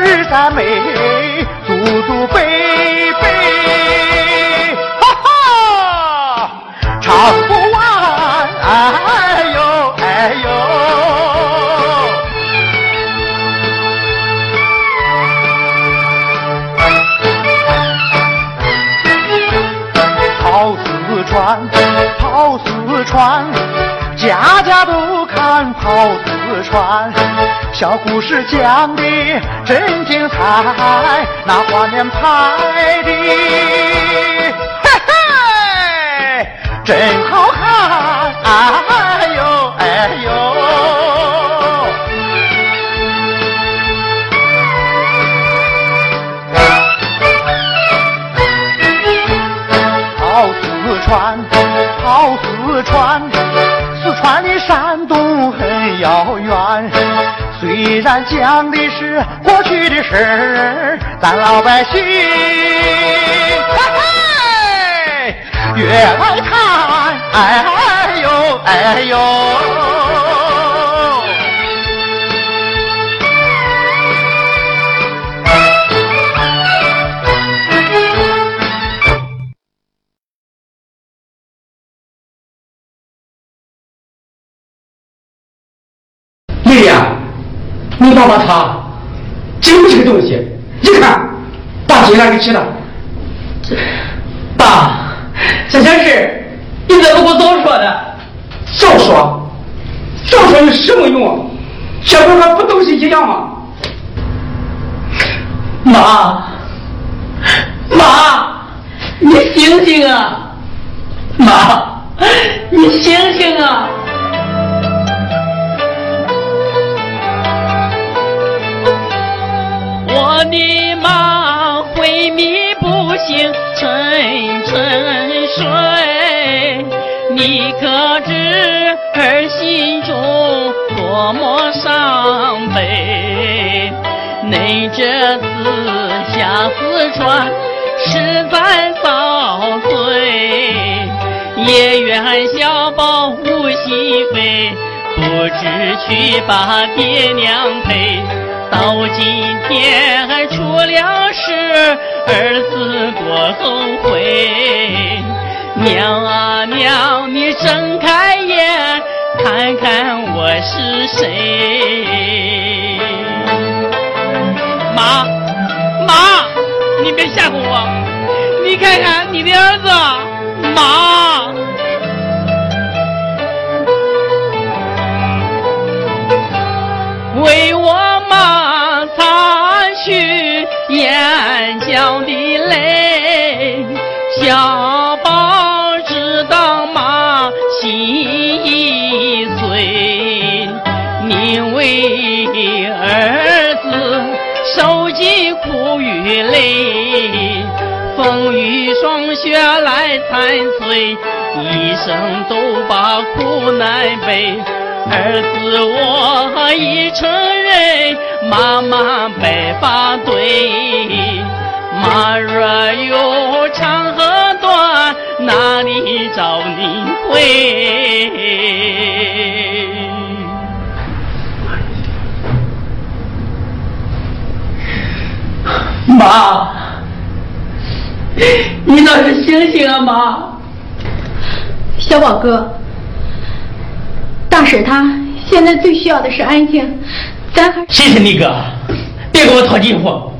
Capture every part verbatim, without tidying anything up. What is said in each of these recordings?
日三妹，祖祖辈辈，哈哈，唱不完，哎呦哎呦。跑四川，跑四川，家家都看跑四川。小故事讲的真精彩，那画面拍的嘿嘿真好看，哎呦哎呦。跑四川，跑四川，四川离山东很遥远，虽然讲的是过去的事，咱老百姓嘿嘿越爱看，哎呦哎呦。丽丽，你帮帮他，真不是个东西！你看，爸谁让你吃的？爸，这件事你怎么不早说的？早说，早说有什么用啊？这不还不都是一样吗？妈，妈，你醒醒啊！妈，你醒醒啊！我的梦昏迷不醒，沉沉睡，你可知儿心中多么伤悲？那这次下四川实在遭罪，也愿小宝无心非，不知去把爹娘陪。到今天还出了事，儿子多后悔。娘啊娘，你睁开眼，看看我是谁。妈，妈，你别吓唬我，你看看你的儿子，妈。为我妈擦去眼角的泪，小宝知道妈心碎，你为儿子受尽苦与累，风雨霜雪来参随，一生都把苦难背。儿子我已承认，妈妈白发对，妈若有长和短，哪里找你回？妈，你倒是醒醒啊，妈！小宝哥，大婶她现在最需要的是安静，咱还……谢谢你哥，别跟我套近乎，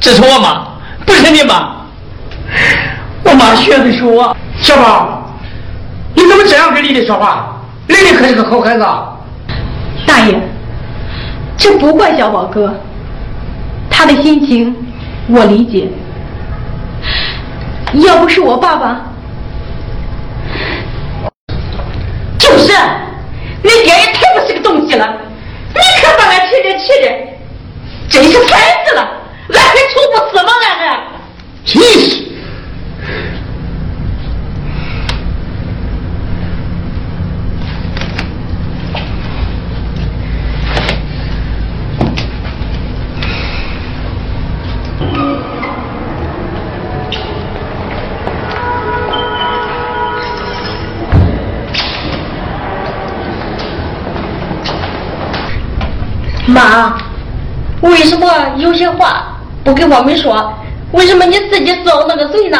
这是我妈，不是你妈。我妈学的是我。小宝，你怎么这样跟丽丽说话？丽丽可是个好孩子。大爷，这不怪小宝哥，他的心情我理解。要不是我爸爸……就是。你爹也太不是个东西了，你可把俺气人气人，真是烦死了！俺还愁不死吗？俺还气死！妈，为什么有些话不跟我们说？为什么你自己受那个罪呢？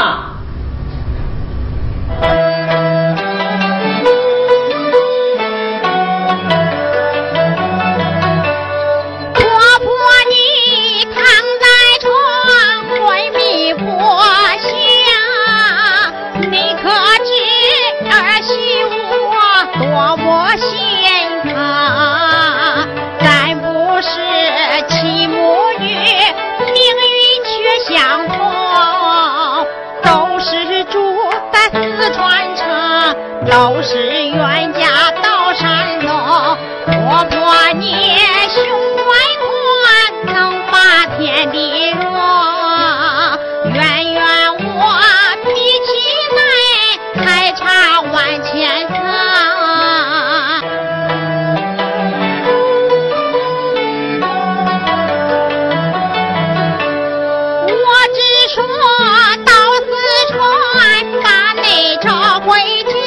都是冤家到山东，婆婆你胸宽宽，能把天地容。冤冤我脾气来，还差万千层。我只说到四川把你找回去。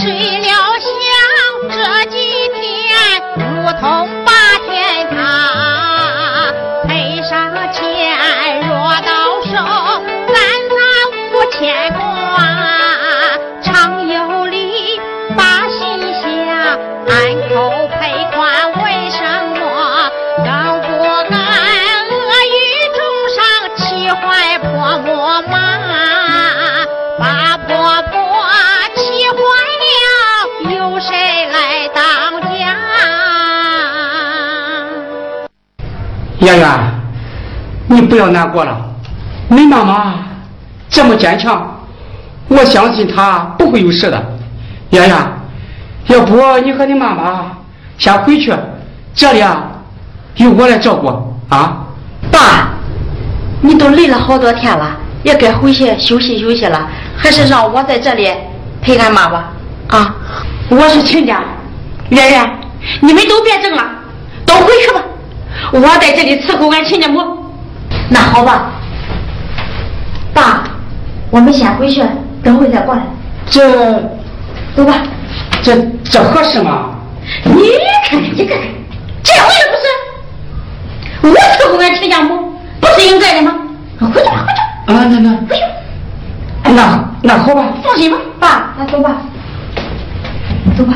谁料想这几天如同八天堂，赔上钱若到手，咱咱无牵挂。常有理把心想，俺口赔款为什么？能不能恶语中伤，气坏婆婆妈？把婆婆圆圆，你不要难过了，你妈妈这么坚强，我相信她不会有事的。圆圆，要不你和你妈妈先回去，这里啊由我来照顾啊。爸，你都累了好多天了，也该回去休息休息了，还是让我在这里陪俺妈吧啊。我是亲家，圆圆，你们都别争了，都回去吧，我在这里伺候俺亲家母。那好吧，爸，我们先回去，等会再过来。这，走吧。这这合适吗？你看看，你看看，这样是不是？我伺候俺亲家母，不是应该的吗？回去吧，回去。啊，那那回去。哎，那那好吧。放心吧，爸，那走吧，走吧。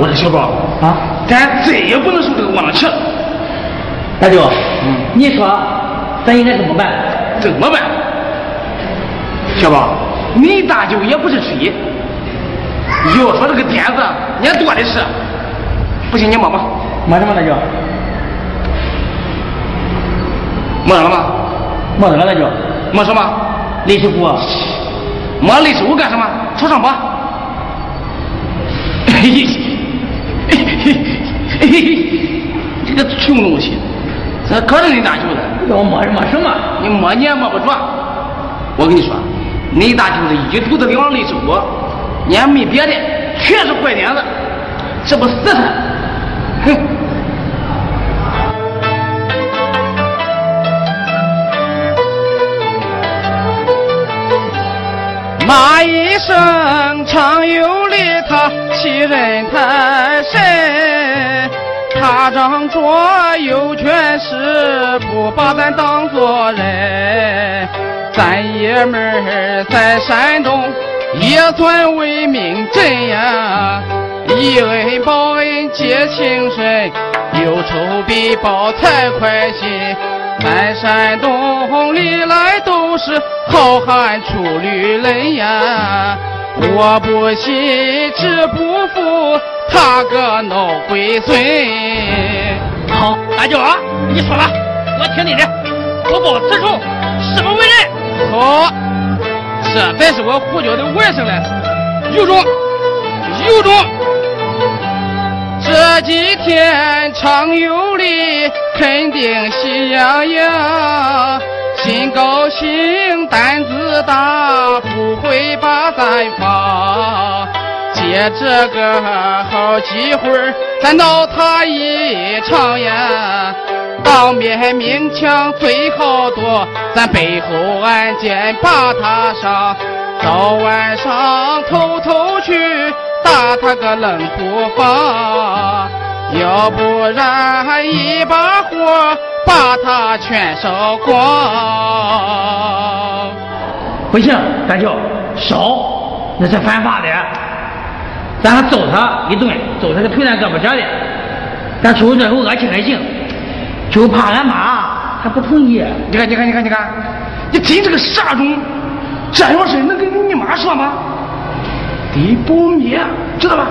我说小宝啊，咱再也不能受这个窝囊气了。大舅，嗯，你说咱应该怎么办？怎么办？小宝，你大舅也不是吹，要说这个点子也多的是。不信你摸摸，摸什么大舅？摸着了吗？摸着了大舅。摸什么？肋骨。摸肋骨干什么？瞅上摸。嘿。嘿嘿嘿，这个穷东西，这可是你大舅的。要摸什么什么？你摸你也摸不着。我跟你说，你大舅的一肚子两肋骨，你还没别的，全是坏点子，这不死他？哼！骂一声常有理，他欺人太甚。他掌着有权势，不把咱当作人。咱爷们儿在山东也算为民镇呀，以恩报恩结情深，有仇必报才快些。咱山东历来都是好汉出绿人呀，我不信只不服他个老龟孙。好，大舅啊，你说吧，我听你的。不报此仇，誓不为人。好，这才是我胡椒的外甥了，有种，有种！这几天常有理，肯定喜洋洋。心高兴，胆子大，不会把咱放。借这个好机会，咱闹他一场呀！当面明枪最好躲，咱背后暗箭把他杀。早晚上偷偷去打他个冷不防，要不然一把火把他全烧光。不行，咱就烧，那是犯法的，咱还揍他一顿，揍他就赔咱胳膊折的。咱出于这种恶气还行，就怕俺妈她不同意。你看，你看，你看，你看，你真是个傻种！这种事能跟你妈说吗？得保密，知道吧？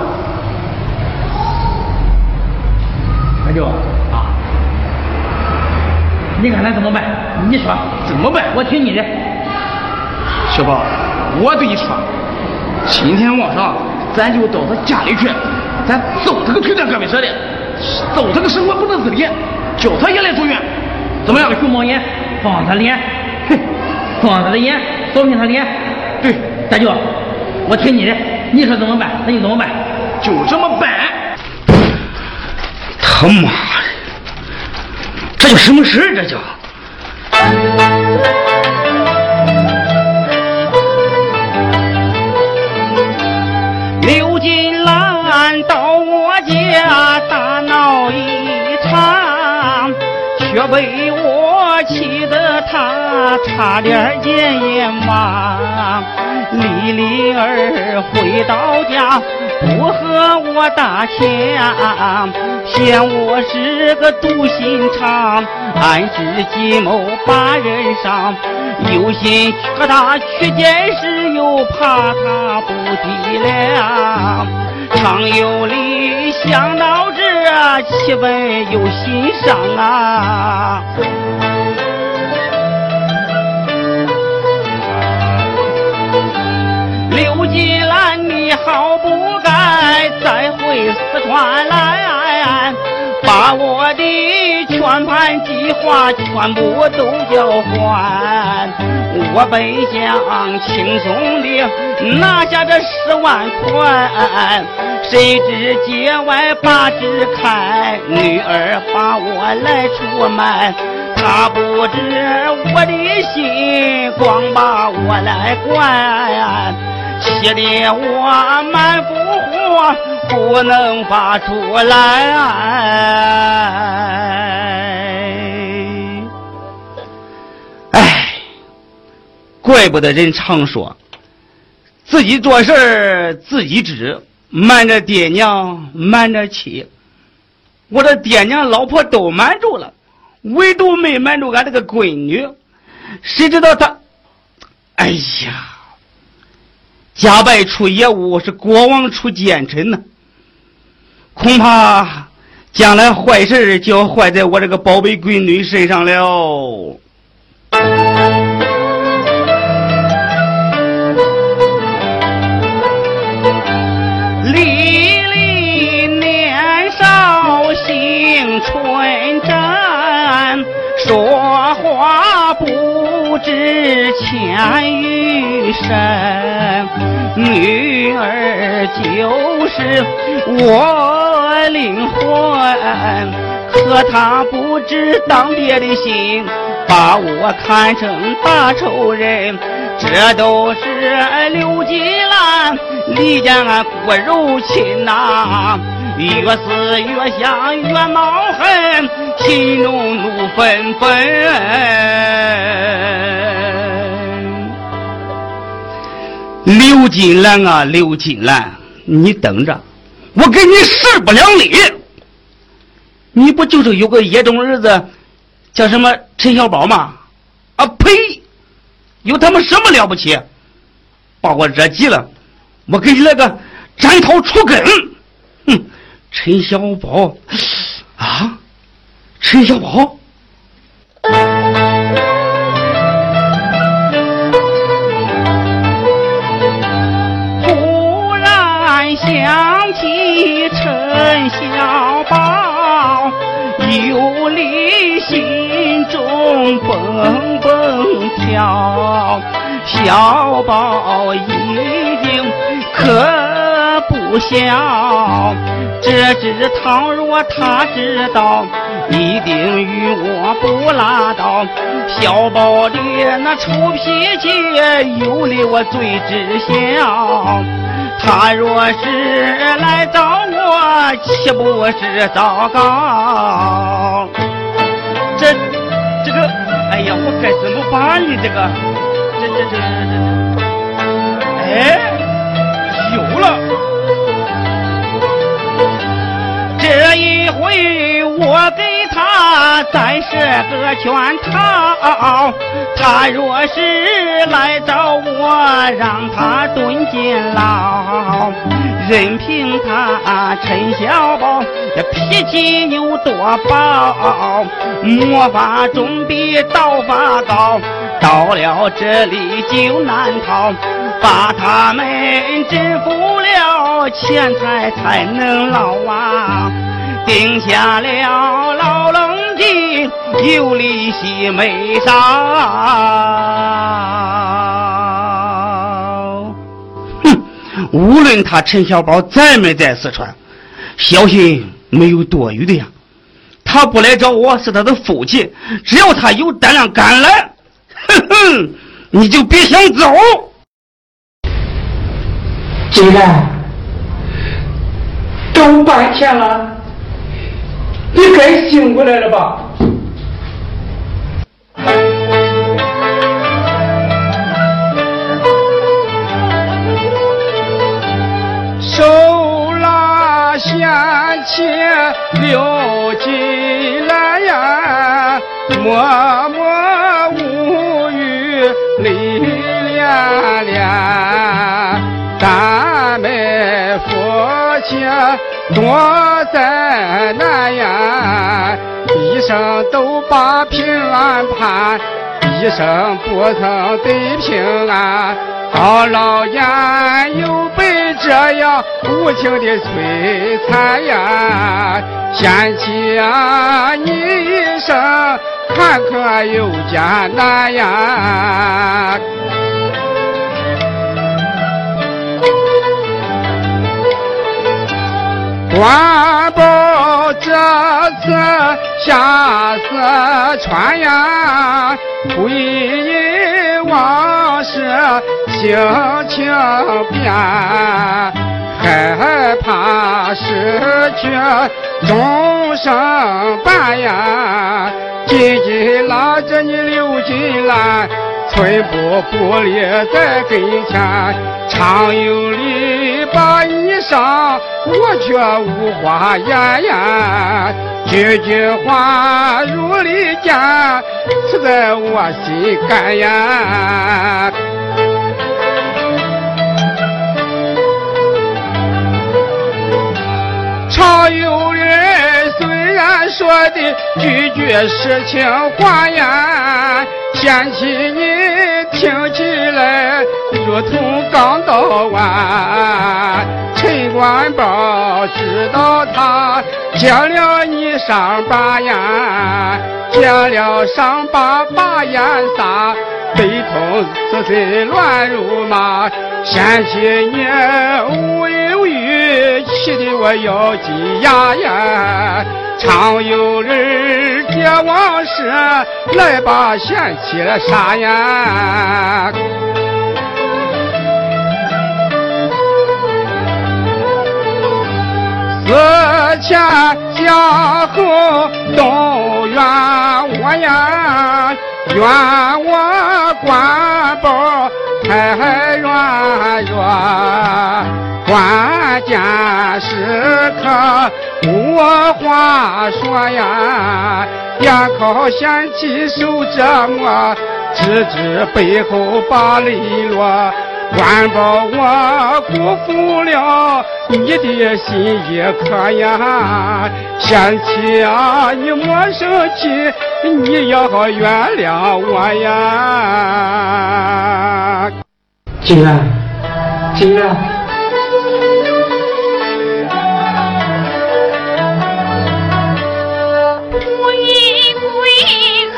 咱就啊，你看咱怎么办？你说怎么办？我听你的。小宝，我对你说，今天晚上咱就到他家里去，咱揍他个腿断胳膊折的，揍他个生活不能自理，叫他也来住院，怎么样？熊猫眼，放他脸，哼，放他的眼，扫平他脸。对，大舅，我听你的，你说怎么办？那就怎么办？就这么办。他妈的，这叫什么事？这叫。刘金兰到我家大闹一场，却被我气得他差点眼也盲。离离儿回到家不和我打钱，嫌我是个独心肠，暗自计谋把人伤，有心和他去见识，又怕他不体谅。常有理想到这，气氛有心伤啊。刘金兰，你好不该再回四川来，把我的全盘计划全部都交还。我本想轻松地拿下这十万块，谁知节外把枝开，女儿把我来出卖。他不知我的心，光把我来怪，气得我满腹火不能发出来。哎，怪不得人常说自己做事儿自己知，瞒着爹娘瞒着妻。我的爹娘老婆都瞒住了，唯独没瞒住俺这个闺女。谁知道她，哎呀，家败出野无，是国亡出奸臣呢。恐怕将来坏事就要坏在我这个宝贝闺女身上了。历历年少性纯真，说话不知前与身。女儿就是我灵魂，可她不知当爹的心，把我看成大仇人。这都是刘金兰离间俺骨肉亲呐，越思越想越恼恨，心中怒纷纷。刘金兰啊，刘金兰，你等着，我跟你势不两立。你不就是有个野种儿子叫什么陈小宝吗？啊呸，有他们什么了不起，把我惹急了，我给你来个斩草除根。哼，陈小宝啊，陈小宝想起陈小宝，有理心中蹦蹦跳，小宝已经可不小，这只倘若他知道，一定与我不拉倒。小宝的那臭脾气，有理我最知晓。他若是来找我，岂不是糟糕？这这个，哎呀，我该怎么办呢？这个，这这这这这，哎。有了，这一回我给他再设个圈套，他若是来找我，让他蹲监牢。任凭他陈小宝这脾气有多暴，魔法总比道法高，到了这里就难逃。把他们制服了，钱财才能捞啊！定下了牢笼计，有利息没少。哼！无论他陈小宝在没在四川，小心没有多余的呀。他不来找我是他的福气，只要他有胆量敢来，哼哼，你就别想走。既然都半天了，你该醒过来了吧？手拉弦牵溜进来呀，默默无语泪涟涟。咱们夫妻多灾难呀，一生都把平安盼，一生不曾得平安。好老年又被这样无情的摧残呀，贤妻啊，你一生坎坷又艰难呀。官保这次下四川呀，回忆往事心情变，害怕失去终生伴呀。紧紧拉着你溜进来，寸步不离在跟前，常有理把你伤，我却无话言呀。句句话如利剑，刺在我心肝呀。常有人虽然说的句句是情话呀，嫌弃你听起来如同钢刀啊。陈官保知道他将了你伤疤呀，将了伤疤把眼撒，悲痛自碎乱如麻。嫌弃你无有语，气得我咬紧牙呀。常有人借往事来把嫌弃了啥呀。思前想后都怨我呀，怨我官保太软弱，关键时刻无话说呀，眼靠嫌弃受折磨，直至背后把泪落。官保我辜负了你的心一刻呀，嫌弃啊，你莫生气，你要好原谅我呀。既然既然归归何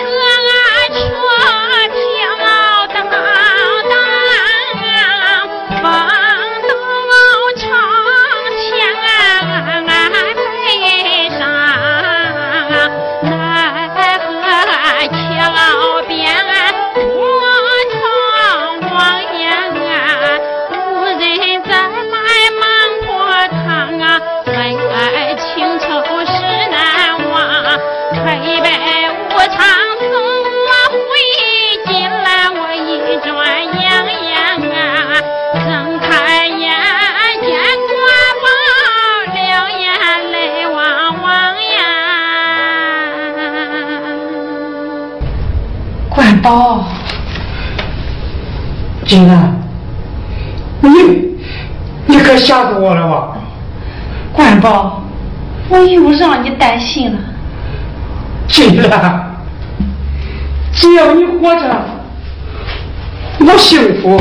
金兰，你你可吓死我了吧！管宝，我又让你担心了。金兰，只要你活着，我幸福，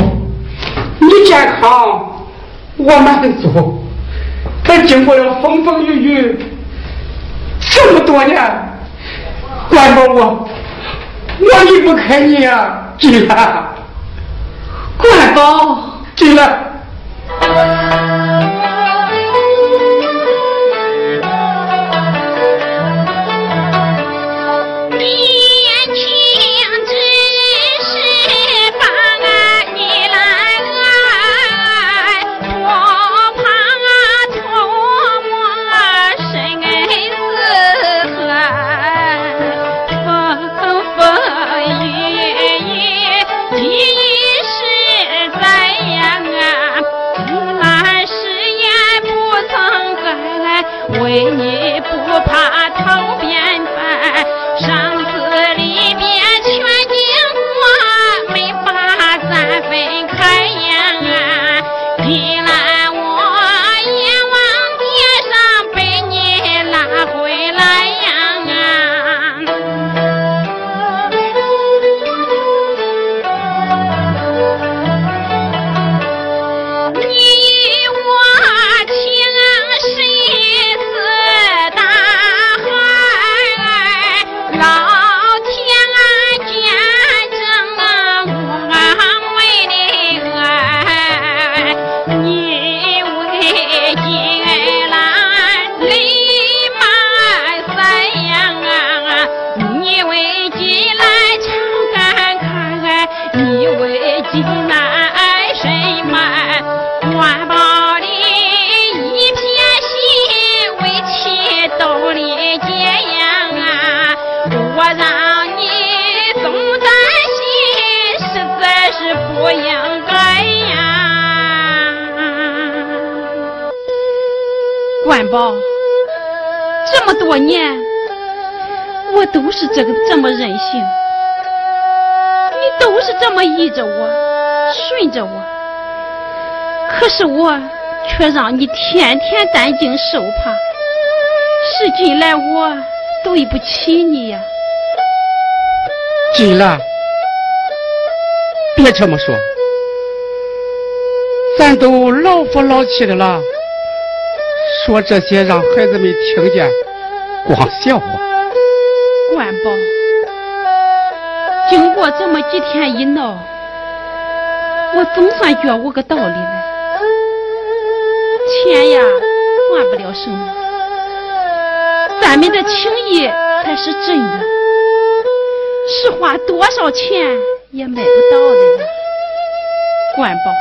你健康，我满足。咱经过了风风雨雨这么多年，管宝我我离不开你啊，金兰。管宝，金兰。宝，这么多年我都是这个这么任性，你都是这么依着我顺着我，可是我却让你天天担惊受怕，是近来我对不起你呀、啊。金兰，别这么说，咱都老夫老妻的了，说这些让孩子们听见光笑话。管宝，经过这么几天一闹，我总算觉悟个道理来。钱呀换不了什么，咱们的情谊才是真的，是花多少钱也买不到的。管宝，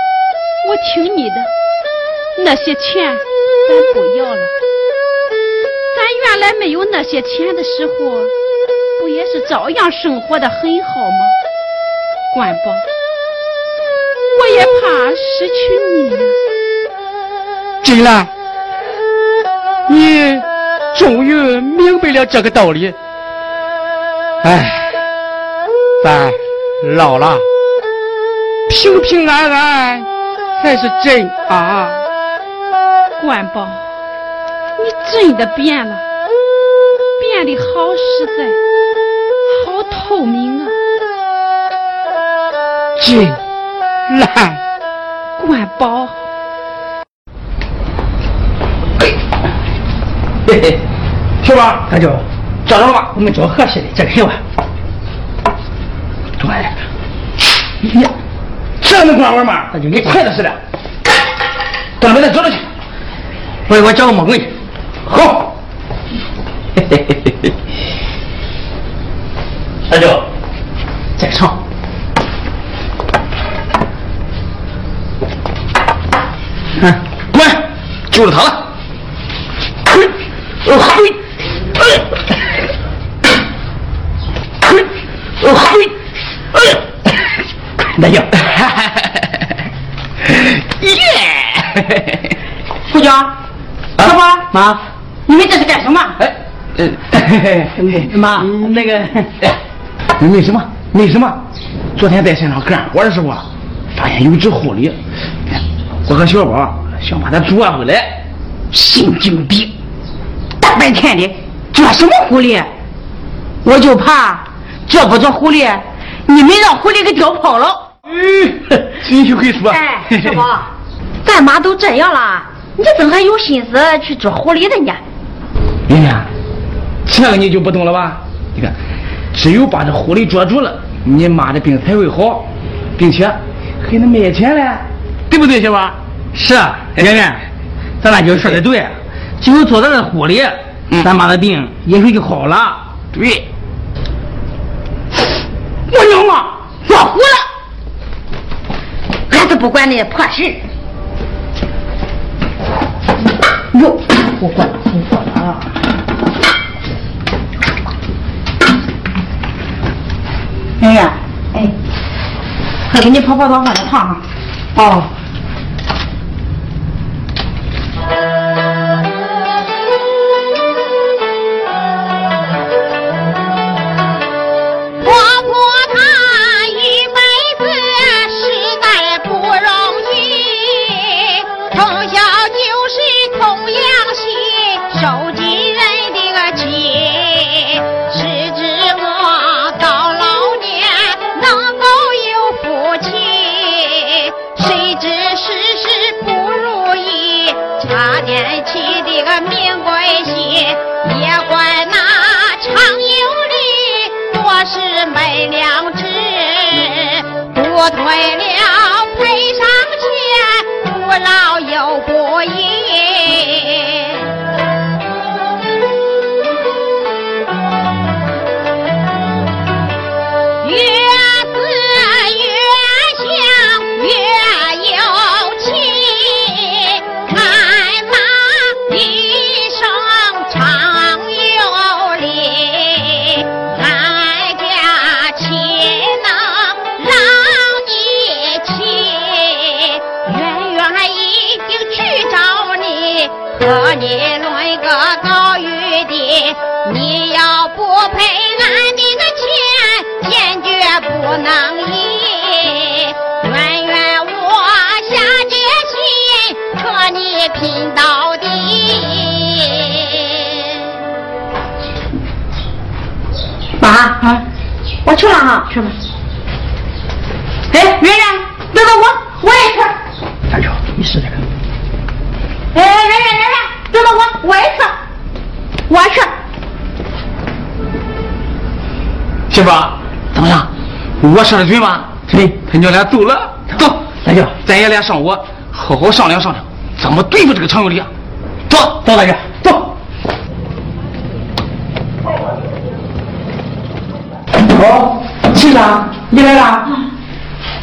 我听你的，那些钱咱不要了，咱原来没有那些钱的时候，不也是照样生活得很好吗？管宝，我也怕失去你呀。金兰，你终于明白了这个道理。哎，咱老了，平平安安才是真啊。管宝，你真的变了，变得好实在，好透明啊。金兰，管宝，嘿嘿，是吧？大舅，找到吧，我们找合适的，这个很晚。中来点，呀，这能光玩吗？那就跟筷子似的，咱们再走着去。我我找个毛棍去，好。嘿嘿嘿嘿，大舅，再唱。嗯、啊，滚，救了他了。滚，我嘿，滚，我嘿，大舅，耶！姑娘。老婆、啊、妈，你们这是干什么？哎，呃，妈，那个，没什么，没什么。昨天在山上干活的时候，发现有只狐狸，我和小宝想把它抓回来，心惊逼，大白天的抓什么狐狸？我就怕抓不着狐狸，你们让狐狸给叼跑了。嗯，你就会说。哎，小宝，咱妈都这样了，你怎还有心思去抓狐狸的呢？哎呀，这个你就不懂了吧？你看，只有把这狐狸抓住了，你妈的病才会好，并且还能卖钱嘞，对不对，小宝？是啊，圆圆，咱俩就说的对，只有捉到了狐狸，咱妈的病也许就好了。对，我娘啊，我糊了，俺是不管那破事。哟，我管，我管了。圆圆，哎，快给你泡泡澡，把它烫上。哦。去了哈、啊，去吧。哎，圆圆，等等我，我也吃。咱去，你试试看。哎，圆圆，圆圆，等等我，我也吃，我吃。媳妇，怎么样？我说的对吗？对，他娘俩走了，走，咱去，咱爷俩上午好好商量商量，怎么对付这个常有理啊？走，走，大家走。哦，局长，你来了。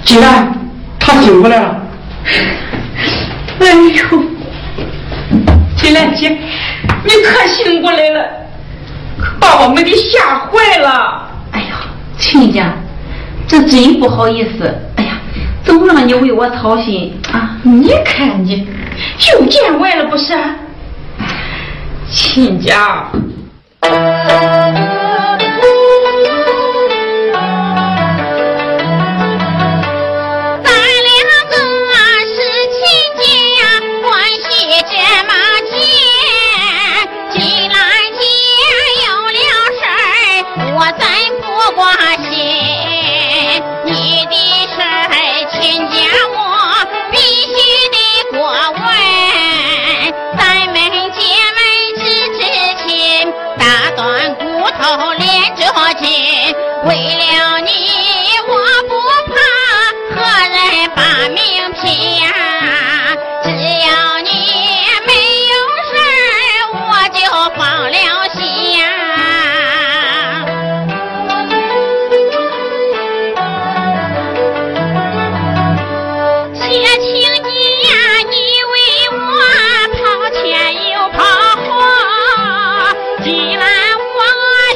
既然他醒过来了。哎呦，金兰姐，你可醒过来了，可把我们给吓坏了。哎呀，亲家，这真不好意思。哎呀，总让你为我操心啊！你看你，又见外了不是？亲家。既然我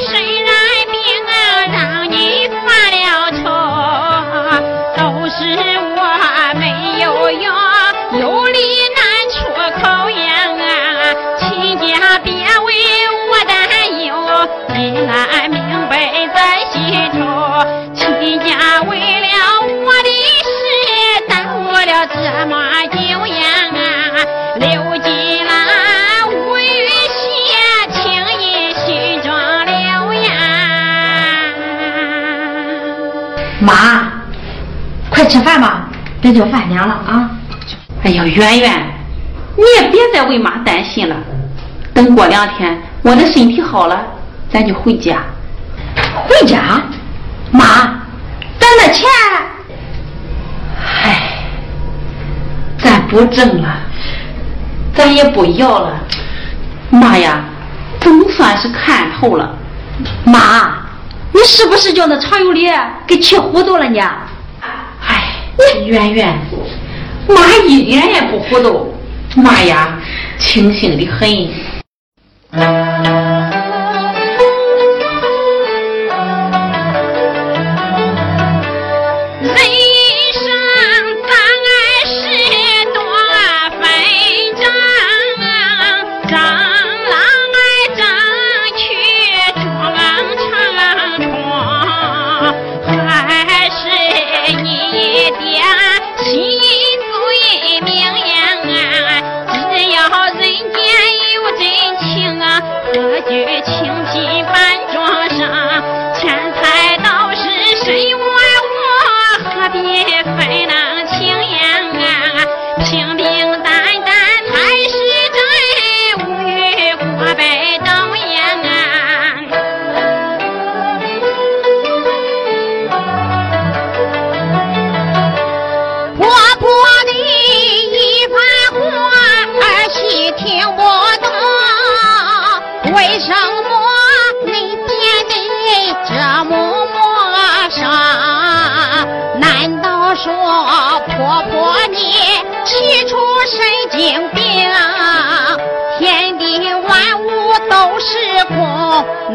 虽然病啊，让你妈，快吃饭吧，这就饭凉了啊！哎呀，圆圆，你也别再为妈担心了。等过两天我的身体好了，咱就回家。回家？妈，咱的钱，哎，咱不挣了，咱也不要了。妈呀，总算是看透了。妈。你是不是叫那常有理给气糊涂了你？哎，圆圆，妈一点也不糊涂，妈呀，清醒得很。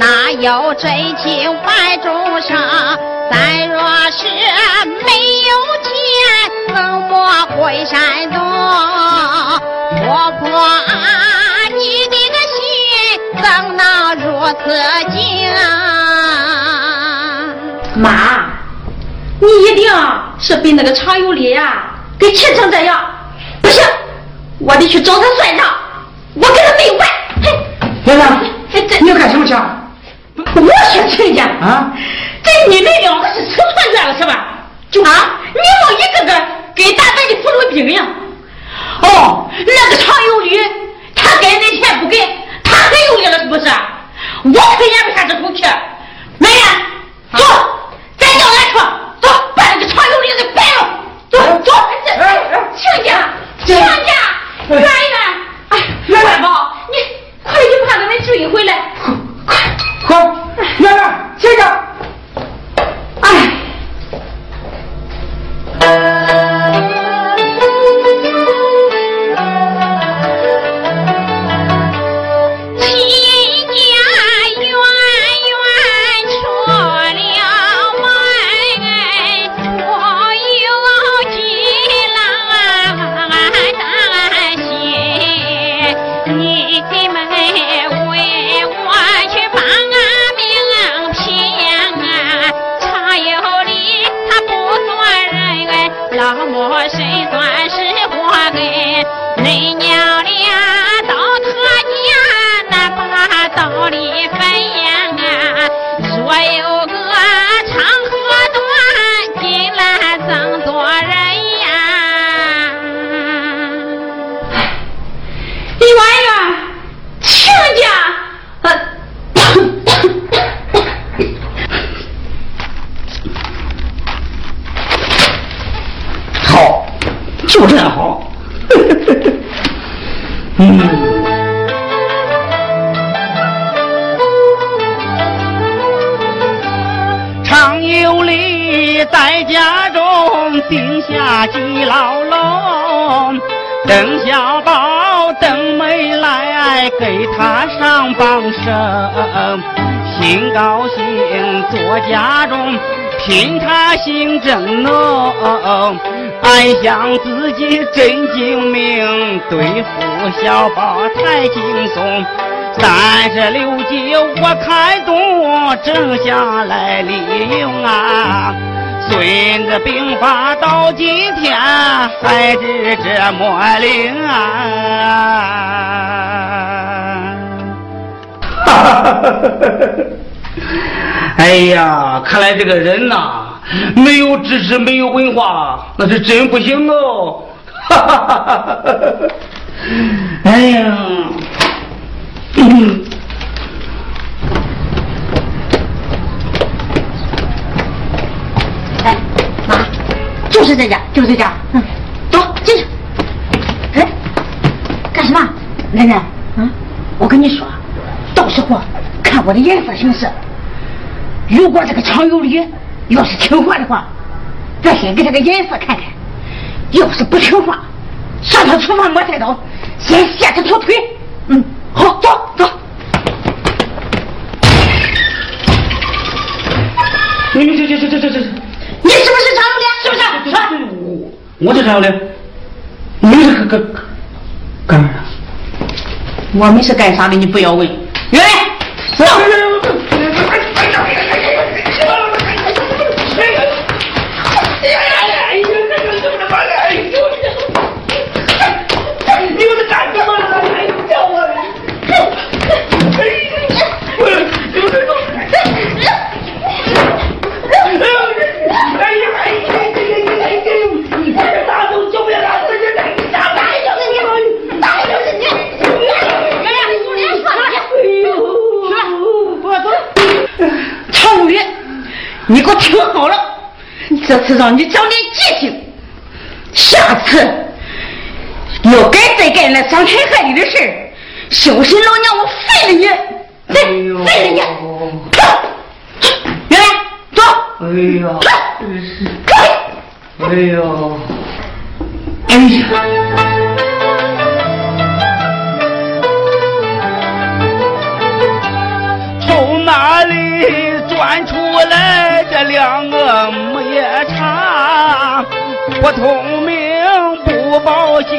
哪有真情怀中生？咱若是没有钱，怎么回山东？婆婆啊，你的个心怎能如此静？妈，你一定是被那个常有理啊给气成这样，不行，我得去找他算账，我跟他没完。圆圆，你要干什么去？我说亲家啊，这你们两个是吃团圆了是吧？就啊，你们一个个给大白的俘虏兵呀！哦，那个常有理，他该那钱不给，他很有理了是不是？我可咽不下这口气。来呀，走，咱叫俺说，走，把那个常有理给掰了。走走，亲家，亲家，圆圆，哎，圆圆吧，你。快去把他们追回来！快，好，圆圆，接着。哎，亲家远远出了门，我有几难担心，你的门。就这样好，嗯，常有理在家中定下记牢笼，邓小宝等没来给他上帮生，心高兴坐家中凭他心正浓。暗想自己真精明，对付小宝太轻松。三十六计我看懂，挣下来利用啊！孙子兵法到今天还是这么灵啊！哎呀，看来这个人呐、啊，没有知识，没有文化，那是真不行哦。哈哈哈哈哎呀，嗯。哎，妈，就是在家，就是在家。嗯，走，进去。哎，干什么？奶奶，嗯，我跟你说，到时候看我的缘分行事。如果这个常有理要是听话的话，咱先给他个颜色看看；要是不听话，上他厨房磨菜刀，先吓他条腿。嗯，好，走走。你你这这这这这这，你是不是常有理？是不是？说，我我是常有理，你是干干啥？我们是干啥的？你不要问，原来走。你给我听好了，这次让你长点记性，下次要敢再干那伤天害理的事，小心老娘我废了你！废废了你！原来走！哎呀！哎呀！哎呀！从哪里钻出来这两个母夜叉？不聪明不报信，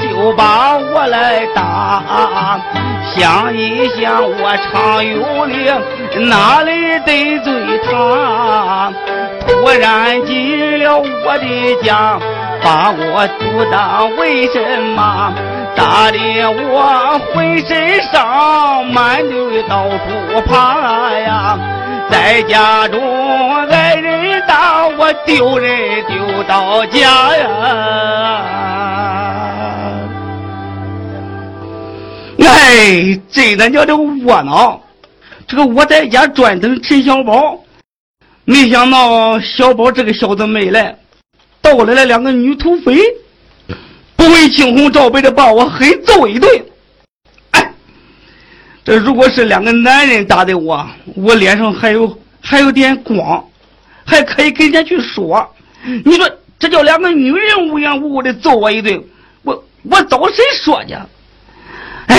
就把我来打。想一想我常有理，哪里得罪他？突然进了我的家，把我阻挡，为什么？打得我浑身伤，满地到处爬呀！在家中挨人打，我丢人丢到家呀！哎，这咱叫这窝囊！这个我在家专等陈小宝，没想到小宝这个小子没来，到来了两个女土匪。不会青红皂白的把我狠揍一顿，哎，这如果是两个男人打的我，我脸上还有还有点光，还可以跟人家去说。你说这叫两个女人无缘无故的揍我一顿，我我找谁说去？哎，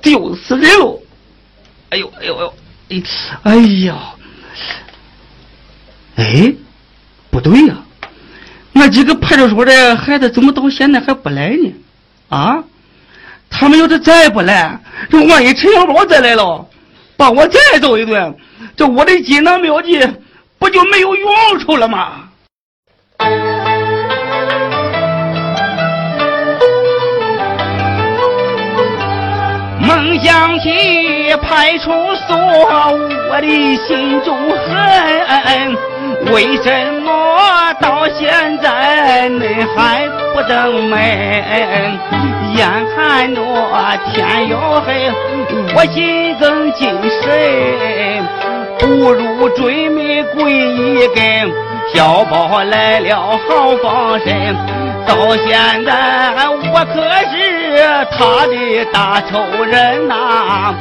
丢死人喽！哎呦哎呦哎呦，哎呀，哎，不对呀、啊。那几个派出所的孩子怎么到现在还不来呢？啊，他们要是再不来，这万一陈小宝再来了，把我再揍一顿，这我的锦囊妙计不就没有用处了吗？梦想起派出所，我的心中恨。为什么到现在你还不登门？眼看着天要黑，我心更谨慎，不如追玫瑰一根。小宝来了好防身，到现在我可是他的大仇人呐、啊！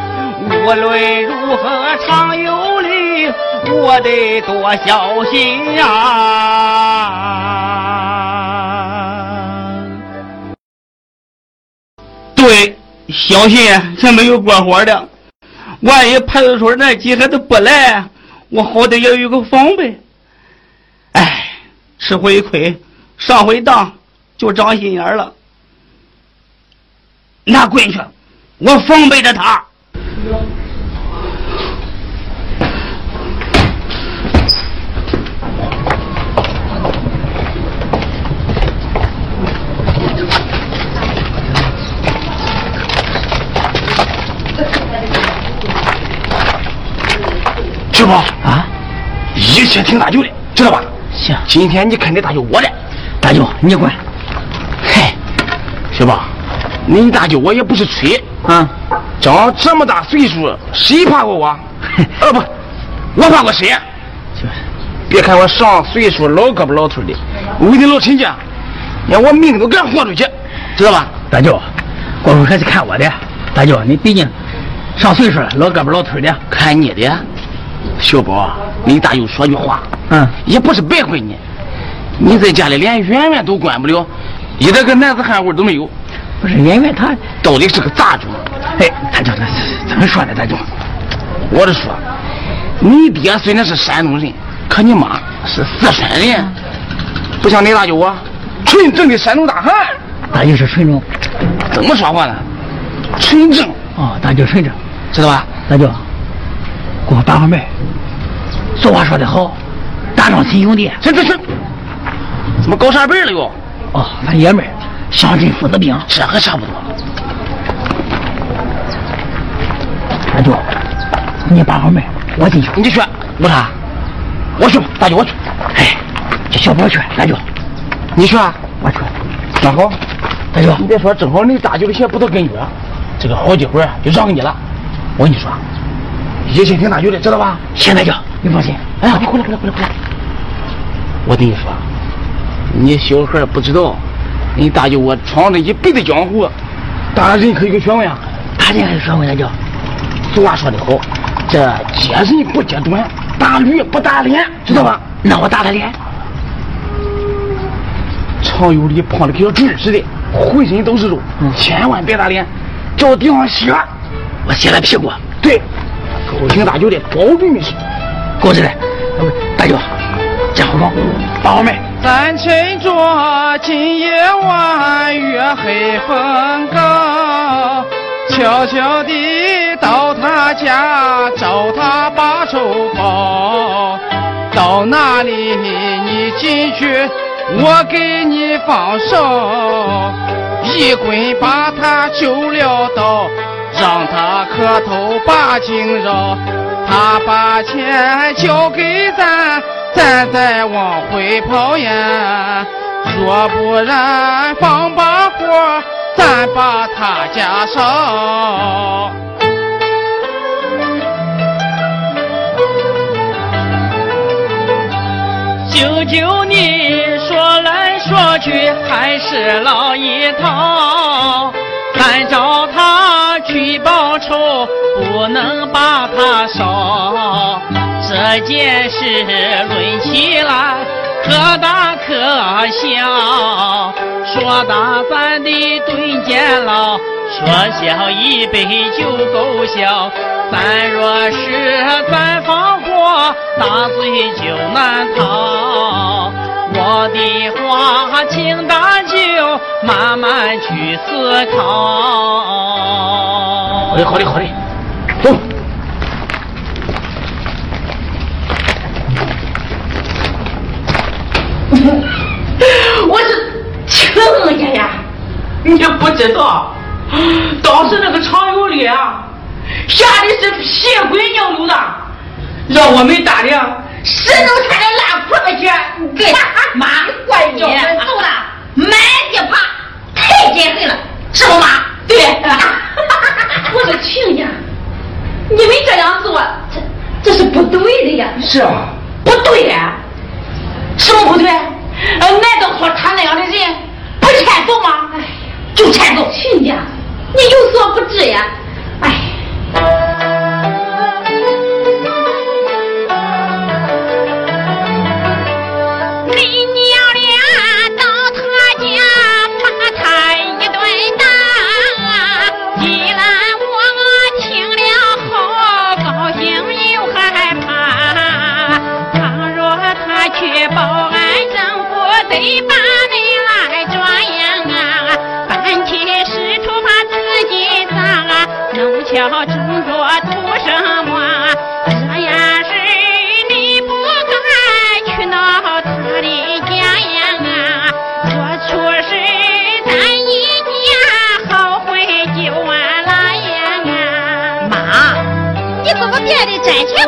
无论如何常有理，我得多小心呀、啊！对，小心，这没有过活的。万一派出所那几孩子不来，我好歹也有个防备。哎，吃回亏，上回当，就长心眼了。拿棍去，我防备着他。师傅啊，一切听大舅的，知道吧？行，今天你肯定大舅我的，大舅你管。嘿，师傅，你大舅我也不是吹啊，长这么大岁数，谁怕过我？啊不，我怕过谁？别看我上岁数老胳膊老腿的，为了老陈家，连我命都敢豁出去，知道吧？大舅，光说还是看我的。大舅，你毕竟上岁数了，老胳膊老腿的，看你的。小宝，你大舅说句话，嗯，也不是白亏你。你在家里连圆圆都管不了，一点个男子汉味都没有。不是圆圆他到底是个杂种。哎，大舅，怎么说呢？大舅，我是说，你爹虽然是山东人，可你妈是四川人，不像你大舅啊，纯正的山东大汉。大舅是纯正，怎么说话呢？纯正哦，大舅纯正，知道吧？大舅，给我把把脉。俗话说得好，打仗亲兄弟。是是是，怎么高上辈了又？哦，咱爷们儿乡镇父子兵，这还差不多。大舅，你把把脉，我进去。你去，为啥？我去吧，大舅我去。哎，这小宝去，大舅，你去啊？我去。那好，大舅，你别说，正好你大舅的鞋不都跟你了，这个好几回就让给你了。我跟你说，一切听大舅的，知道吧？行，大舅，你放心。哎呀，你回来，回来，回来，回来。我跟你说，你小孩不知道，你大舅我闯了一辈子江湖，大人可有个学问啊。大人可有学问，大舅。俗话说得好，这揭人不揭短。打驴不打脸，知道吧？那我打他脸。常有理胖的跟小猪似的，浑身都是肉，嗯、千万别打脸，叫地上血，我血了屁股。对，狗听大舅的，保证没事。狗子的，大舅，这好高，把我卖。咱趁着今夜晚月黑风高，悄悄地。到他家找他把仇报，到那里你进去，我给你放手，一棍把他揪了刀，让他磕头把情饶，他把钱交给咱，咱再往回跑呀，若不然放把火，咱把他家烧。舅舅你说来说去还是老一套，咱找他去报仇，不能把他烧，这件事论起来可大可小，说大咱的蹲监牢，说小一杯就够小，咱若是咱放火，大罪就难逃。我的话请大舅慢慢去思考。好嘞好嘞好嘞，走。我这亲家呀，你也不知道，当时那个常有理啊，吓得是屁滚尿流的，让我们打的石头踩到烂裤子去。对，妈，怪你，叫人揍的，满街爬，太见黑了，是不妈？对，我说亲家，你们这样做，这这是不对的呀。是啊，不对呀，什么不对？呃，难道说他那样的人不欠揍吗？哎，就欠揍。亲家，你有所不知呀。哎。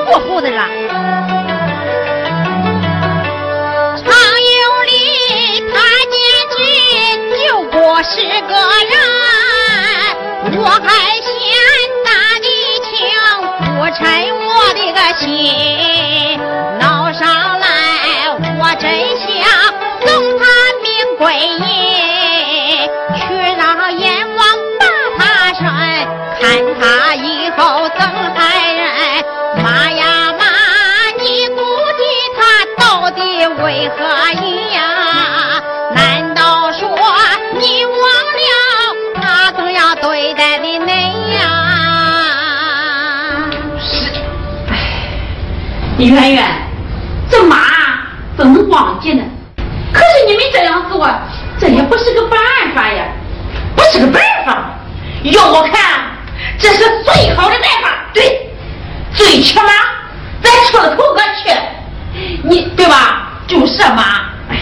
不糊的了。我是个人，我还嫌大的情不沉我的个心，闹上来我真想送他命归阴，去让阎王把他审，看他以后怎害人。妈呀妈，你估计他到底为何意呀、啊？难道说你忘了他总要对待的那样、啊？是，李媛媛，这妈怎能忘记呢？可是你们这样做，这也不是个办法呀，不是个办法。要我看，这是最好的办法。对，最起码咱出了头哥去，你对吧？就是妈。哎，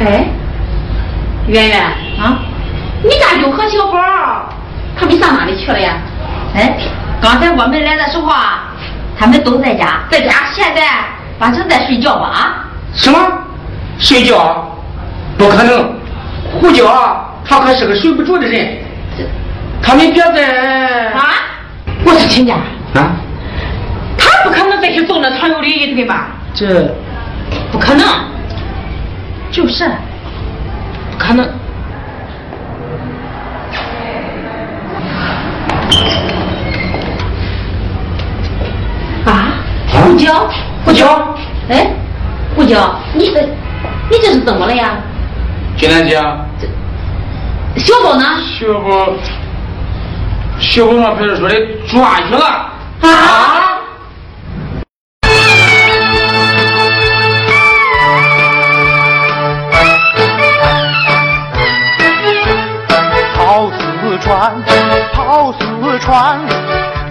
哎，圆圆啊，你家六和小宝他们上哪里去了呀？哎，刚才我们来的时候啊，他们都在家，在家现在晚上在睡觉吧？啊？什么？睡觉？不可能，胡椒他可是个睡不着的人，他们别在啊！我是亲家啊，他不可能再去揍那唐有礼对吧？这不可能，就是不可能。啊！胡椒，胡椒，哎，胡椒，你的。你这是怎么了呀，金兰姐？小宝呢？小宝，小宝上派出所里抓去了。啊！啊跑四川，跑四川，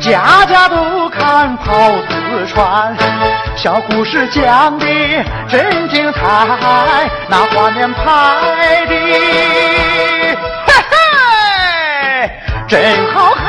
家家都看跑四川。小故事讲的真精彩，那画面拍的嘿嘿真好看。